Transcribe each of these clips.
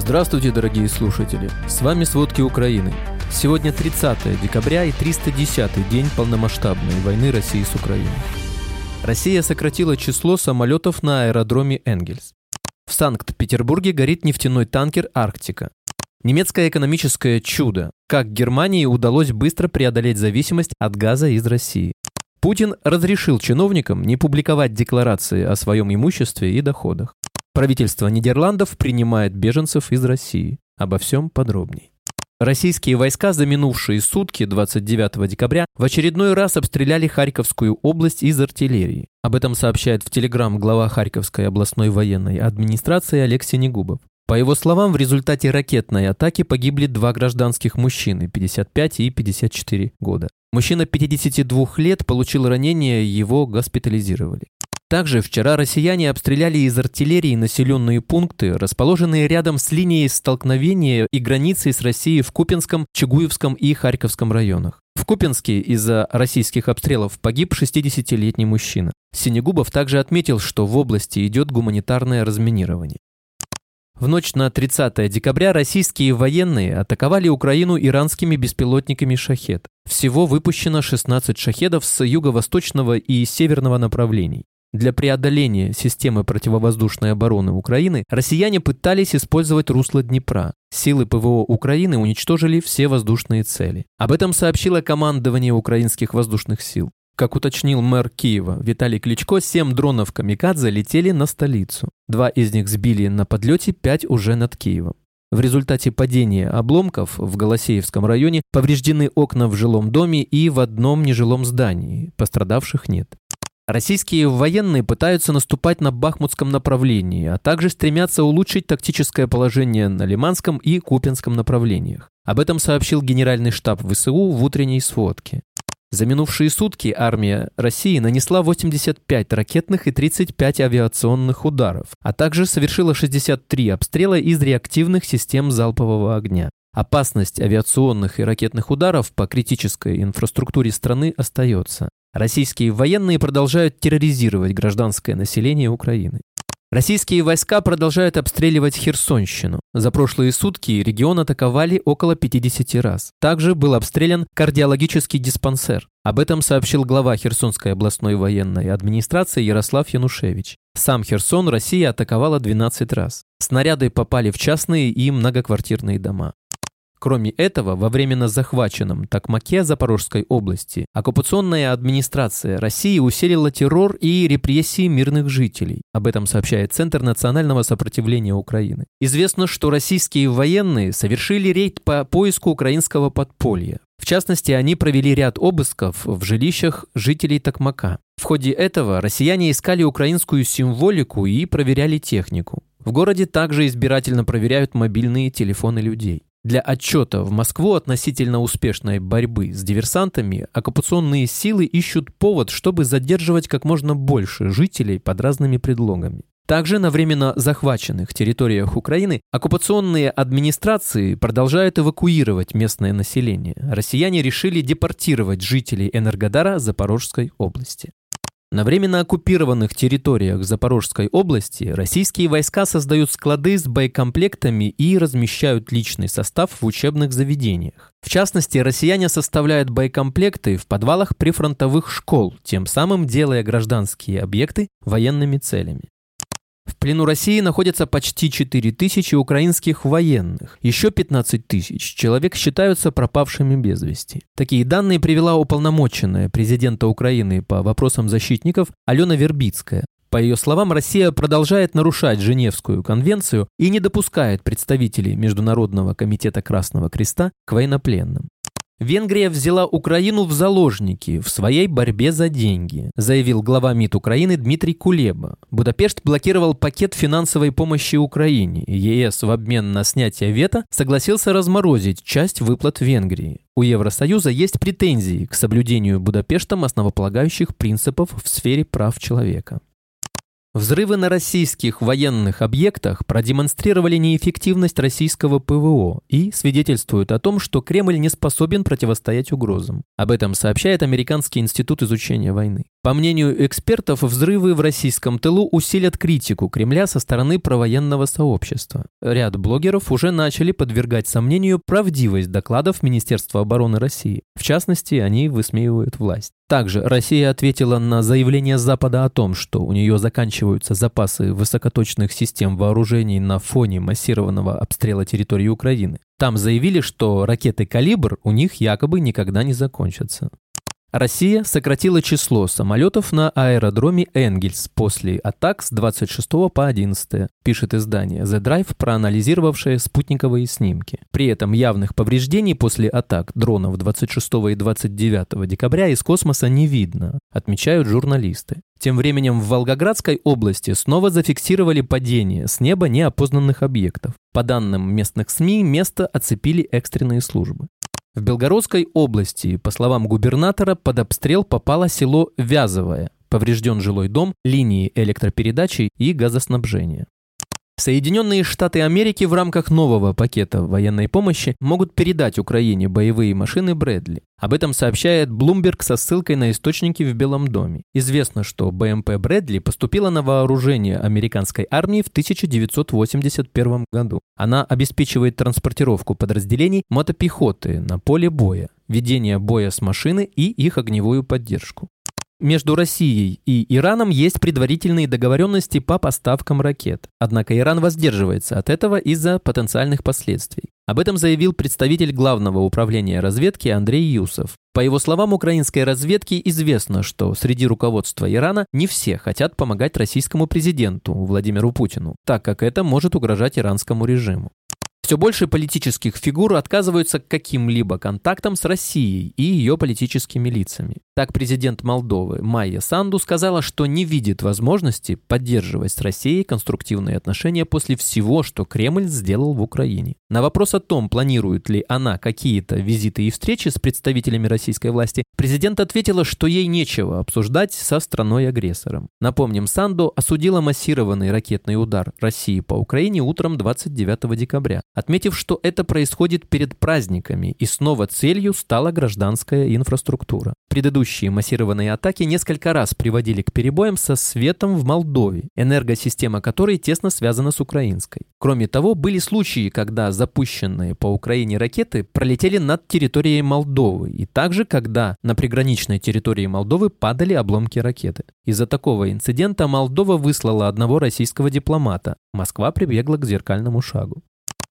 Здравствуйте, дорогие слушатели! С вами «Сводки Украины». Сегодня 30 декабря и 310-й день полномасштабной войны России с Украиной. Россия сократила число самолетов на аэродроме Энгельс. В Санкт-Петербурге горит нефтяной танкер «Арктика». Немецкое экономическое чудо. Как Германии удалось быстро преодолеть зависимость от газа из России. Путин разрешил чиновникам не публиковать декларации о своем имуществе и доходах. Правительство Нидерландов принимает беженцев из России. Обо всем подробней. Российские войска за минувшие сутки, 29 декабря, в очередной раз обстреляли Харьковскую область из артиллерии. Об этом сообщает в Телеграм глава Харьковской областной военной администрации Алексей Негубов. По его словам, в результате ракетной атаки погибли два гражданских мужчины, 55 и 54 года. Мужчина 52 лет получил ранение, его госпитализировали. Также вчера россияне обстреляли из артиллерии населенные пункты, расположенные рядом с линией столкновения и границей с Россией в Купинском, Чугуевском и Харьковском районах. В Купинске из-за российских обстрелов погиб 60-летний мужчина. Синегубов также отметил, что в области идет гуманитарное разминирование. В ночь на 30 декабря российские военные атаковали Украину иранскими беспилотниками «Shahed». Всего выпущено 16 «Шахедов» с юго-восточного и северного направлений. Для преодоления системы противовоздушной обороны Украины россияне пытались использовать русло Днепра. Силы ПВО Украины уничтожили все воздушные цели. Об этом сообщило командование украинских воздушных сил. Как уточнил мэр Киева Виталий Кличко, 7 дронов «Камикадзе» летели на столицу. 2 из них сбили на подлете, 5 уже над Киевом. В результате падения обломков в Голосеевском районе повреждены окна в жилом доме и в одном нежилом здании. Пострадавших нет. Российские военные пытаются наступать на Бахмутском направлении, а также стремятся улучшить тактическое положение на Лиманском и Купинском направлениях. Об этом сообщил Генеральный штаб ВСУ в утренней сводке. За минувшие сутки армия России нанесла 85 ракетных и 35 авиационных ударов, а также совершила 63 обстрела из реактивных систем залпового огня. Опасность авиационных и ракетных ударов по критической инфраструктуре страны остается. Российские военные продолжают терроризировать гражданское население Украины. Российские войска продолжают обстреливать Херсонщину. За прошлые сутки регион атаковали около 50 раз. Также был обстрелян кардиологический диспансер. Об этом сообщил глава Херсонской областной военной администрации Ярослав Янушевич. Сам Херсон Россия атаковала 12 раз. Снаряды попали в частные и многоквартирные дома. Кроме этого, во временно захваченном Токмаке Запорожской области оккупационная администрация России усилила террор и репрессии мирных жителей. Об этом сообщает Центр национального сопротивления Украины. Известно, что российские военные совершили рейд по поиску украинского подполья. В частности, они провели ряд обысков в жилищах жителей Токмака. В ходе этого россияне искали украинскую символику и проверяли технику. В городе также избирательно проверяют мобильные телефоны людей. Для отчета в Москву относительно успешной борьбы с диверсантами оккупационные силы ищут повод, чтобы задерживать как можно больше жителей под разными предлогами. Также на временно захваченных территориях Украины оккупационные администрации продолжают эвакуировать местное население. Россияне решили депортировать жителей Энергодара Запорожской области. На временно оккупированных территориях Запорожской области российские войска создают склады с боекомплектами и размещают личный состав в учебных заведениях. В частности, россияне составляют боекомплекты в подвалах прифронтовых школ, тем самым делая гражданские объекты военными целями. В плену России находятся почти 4000 украинских военных. Еще 15 000 человек считаются пропавшими без вести. Такие данные привела уполномоченная президента Украины по вопросам защитников Алена Вербицкая. По ее словам, Россия продолжает нарушать Женевскую конвенцию и не допускает представителей Международного комитета Красного Креста к военнопленным. Венгрия взяла Украину в заложники в своей борьбе за деньги, заявил глава МИД Украины Дмитрий Кулеба. Будапешт блокировал пакет финансовой помощи Украине. ЕС в обмен на снятие вето согласился разморозить часть выплат Венгрии. У Евросоюза есть претензии к соблюдению Будапештом основополагающих принципов в сфере прав человека. Взрывы на российских военных объектах продемонстрировали неэффективность российского ПВО и свидетельствуют о том, что Кремль не способен противостоять угрозам. Об этом сообщает Американский институт изучения войны. По мнению экспертов, взрывы в российском тылу усилят критику Кремля со стороны провоенного сообщества. Ряд блогеров уже начали подвергать сомнению правдивость докладов Министерства обороны России. В частности, они высмеивают власть. Также Россия ответила на заявление Запада о том, что у нее заканчиваются запасы высокоточных систем вооружений на фоне массированного обстрела территории Украины. Там заявили, что ракеты «Калибр» у них якобы никогда не закончатся. Россия сократила число самолетов на аэродроме Энгельс после атак с 26 по 11, пишет издание The Drive, проанализировавшее спутниковые снимки. При этом явных повреждений после атак дронов 26 и 29 декабря из космоса не видно, отмечают журналисты. Тем временем в Волгоградской области снова зафиксировали падение с неба неопознанных объектов. По данным местных СМИ, место оцепили экстренные службы. В Белгородской области, по словам губернатора, под обстрел попало село Вязовое. Поврежден жилой дом, линии электропередачи и газоснабжения. Соединенные Штаты Америки в рамках нового пакета военной помощи могут передать Украине боевые машины «Брэдли». Об этом сообщает Bloomberg со ссылкой на источники в Белом доме. Известно, что БМП «Брэдли» поступила на вооружение американской армии в 1981 году. Она обеспечивает транспортировку подразделений мотопехоты на поле боя, ведение боя с машины и их огневую поддержку. Между Россией и Ираном есть предварительные договоренности по поставкам ракет. Однако Иран воздерживается от этого из-за потенциальных последствий. Об этом заявил представитель Главного управления разведки Андрей Юсов. По его словам, украинской разведке известно, что среди руководства Ирана не все хотят помогать российскому президенту Владимиру Путину, так как это может угрожать иранскому режиму. Все больше политических фигур отказываются к каким-либо контактам с Россией и ее политическими лицами. Так, президент Молдовы Майя Санду сказала, что не видит возможности поддерживать с Россией конструктивные отношения после всего, что Кремль сделал в Украине. На вопрос о том, планирует ли она какие-то визиты и встречи с представителями российской власти, президент ответила, что ей нечего обсуждать со страной-агрессором. Напомним, Санду осудила массированный ракетный удар России по Украине утром 29 декабря, отметив, что это происходит перед праздниками, и снова целью стала гражданская инфраструктура. Предыдущие массированные атаки несколько раз приводили к перебоям со светом в Молдове, энергосистема которой тесно связана с украинской. Кроме того, были случаи, когда запущенные по Украине ракеты пролетели над территорией Молдовы, и также, когда на приграничной территории Молдовы падали обломки ракеты. Из-за такого инцидента Молдова выслала одного российского дипломата. Москва прибегла к зеркальному шагу.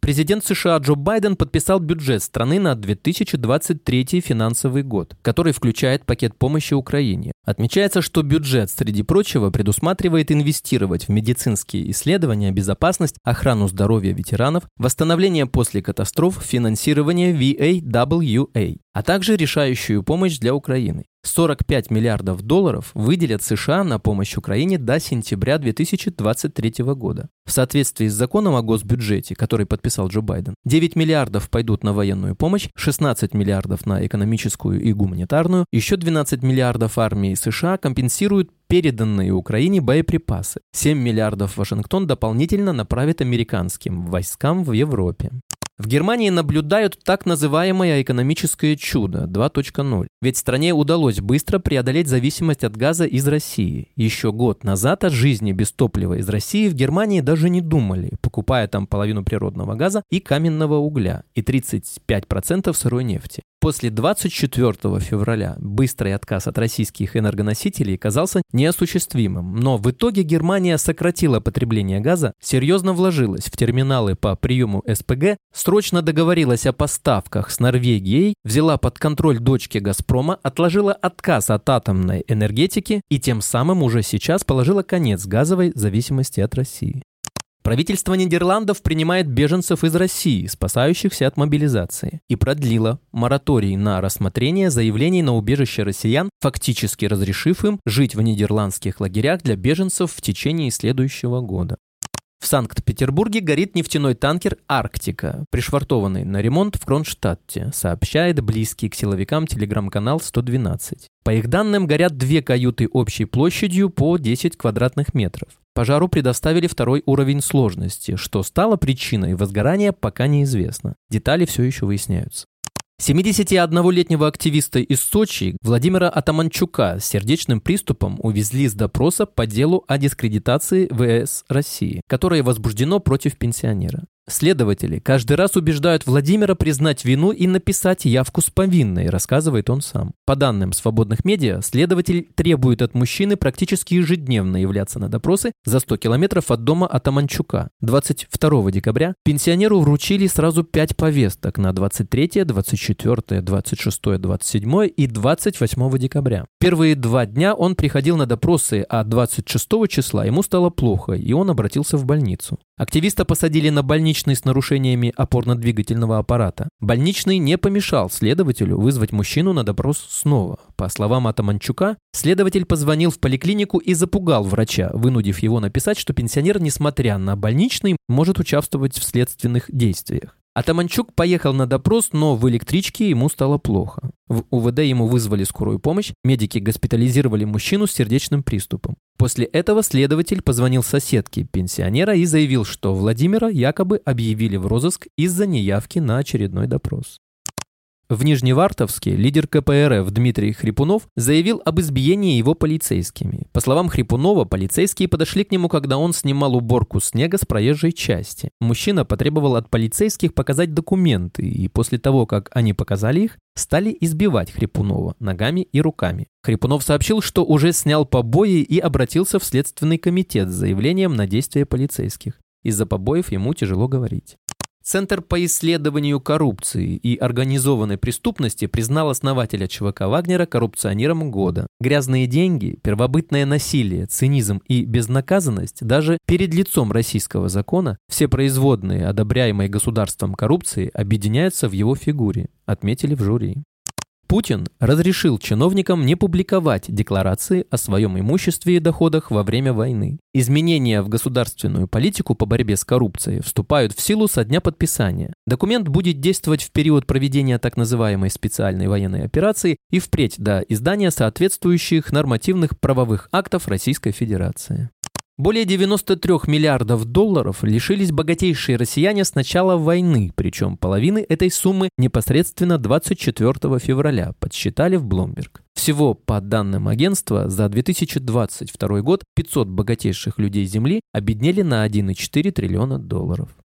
Президент США Джо Байден подписал бюджет страны на 2023 финансовый год, который включает пакет помощи Украине. Отмечается, что бюджет, среди прочего, предусматривает инвестировать в медицинские исследования, безопасность, охрану здоровья ветеранов, восстановление после катастроф, финансирование VAWA, а также решающую помощь для Украины. 45 миллиардов долларов выделят США на помощь Украине до сентября 2023 года. В соответствии с законом о госбюджете, который подписал Джо Байден, 9 миллиардов пойдут на военную помощь, 16 миллиардов на экономическую и гуманитарную, еще 12 миллиардов армии США компенсируют переданные Украине боеприпасы. 7 миллиардов Вашингтон дополнительно направит американским войскам в Европе. В Германии наблюдают так называемое экономическое чудо 2.0. Ведь стране удалось быстро преодолеть зависимость от газа из России. Еще год назад о жизни без топлива из России в Германии даже не думали, покупая там половину природного газа и каменного угля, и 35% сырой нефти. После 24 февраля быстрый отказ от российских энергоносителей казался неосуществимым, но в итоге Германия сократила потребление газа, серьезно вложилась в терминалы по приему СПГ, срочно договорилась о поставках с Норвегией, взяла под контроль дочки «Газпрома», отложила отказ от атомной энергетики и тем самым уже сейчас положила конец газовой зависимости от России. Правительство Нидерландов принимает беженцев из России, спасающихся от мобилизации, и продлило мораторий на рассмотрение заявлений на убежище россиян, фактически разрешив им жить в нидерландских лагерях для беженцев в течение следующего года. В Санкт-Петербурге горит нефтяной танкер «Арктика», пришвартованный на ремонт в Кронштадте, сообщает близкий к силовикам телеграм-канал 112. По их данным, горят две каюты общей площадью по 10 квадратных метров. Пожару предоставили второй уровень сложности, что стало причиной возгорания, пока неизвестно. Детали все еще выясняются. 71-летнего активиста из Сочи Владимира Атаманчука с сердечным приступом увезли с допроса по делу о дискредитации ВС России, которое возбуждено против пенсионера. Следователи каждый раз убеждают Владимира признать вину и написать явку с повинной, рассказывает он сам. По данным свободных медиа, следователь требует от мужчины практически ежедневно являться на допросы за 100 километров от дома Атаманчука. 22 декабря пенсионеру вручили сразу 5 повесток на 23, 24, 26, 27 и 28 декабря. Первые 2 дня он приходил на допросы, а 26 числа ему стало плохо, и он обратился в больницу. Активиста посадили на больничный с нарушениями опорно-двигательного аппарата. Больничный не помешал следователю вызвать мужчину на допрос снова. По словам Атаманчука, следователь позвонил в поликлинику и запугал врача, вынудив его написать, что пенсионер, несмотря на больничный, может участвовать в следственных действиях. Атаманчук поехал на допрос, но в электричке ему стало плохо. В УВД ему вызвали скорую помощь, медики госпитализировали мужчину с сердечным приступом. После этого следователь позвонил соседке пенсионера и заявил, что Владимира якобы объявили в розыск из-за неявки на очередной допрос. В Нижневартовске лидер КПРФ Дмитрий Хрипунов заявил об избиении его полицейскими. По словам Хрипунова, полицейские подошли к нему, когда он снимал уборку снега с проезжей части. Мужчина потребовал от полицейских показать документы, и после того, как они показали их, стали избивать Хрипунова ногами и руками. Хрипунов сообщил, что уже снял побои и обратился в Следственный комитет с заявлением на действия полицейских. Из-за побоев ему тяжело говорить. Центр по исследованию коррупции и организованной преступности признал основателя ЧВК Вагнера коррупционером года. Грязные деньги, первобытное насилие, цинизм и безнаказанность даже перед лицом российского закона, все производные одобряемой государством коррупции, объединяются в его фигуре, отметили в жюри. Путин разрешил чиновникам не публиковать декларации о своем имуществе и доходах во время войны. Изменения в государственную политику по борьбе с коррупцией вступают в силу со дня подписания. Документ будет действовать в период проведения так называемой специальной военной операции и впредь до издания соответствующих нормативных правовых актов Российской Федерации. Более 93 миллиардов долларов лишились богатейшие россияне с начала войны, причем половины этой суммы непосредственно 24 февраля, подсчитали в Bloomberg. Всего, по данным агентства, за 2022 год 500 богатейших людей Земли обеднели на $1,4 триллиона.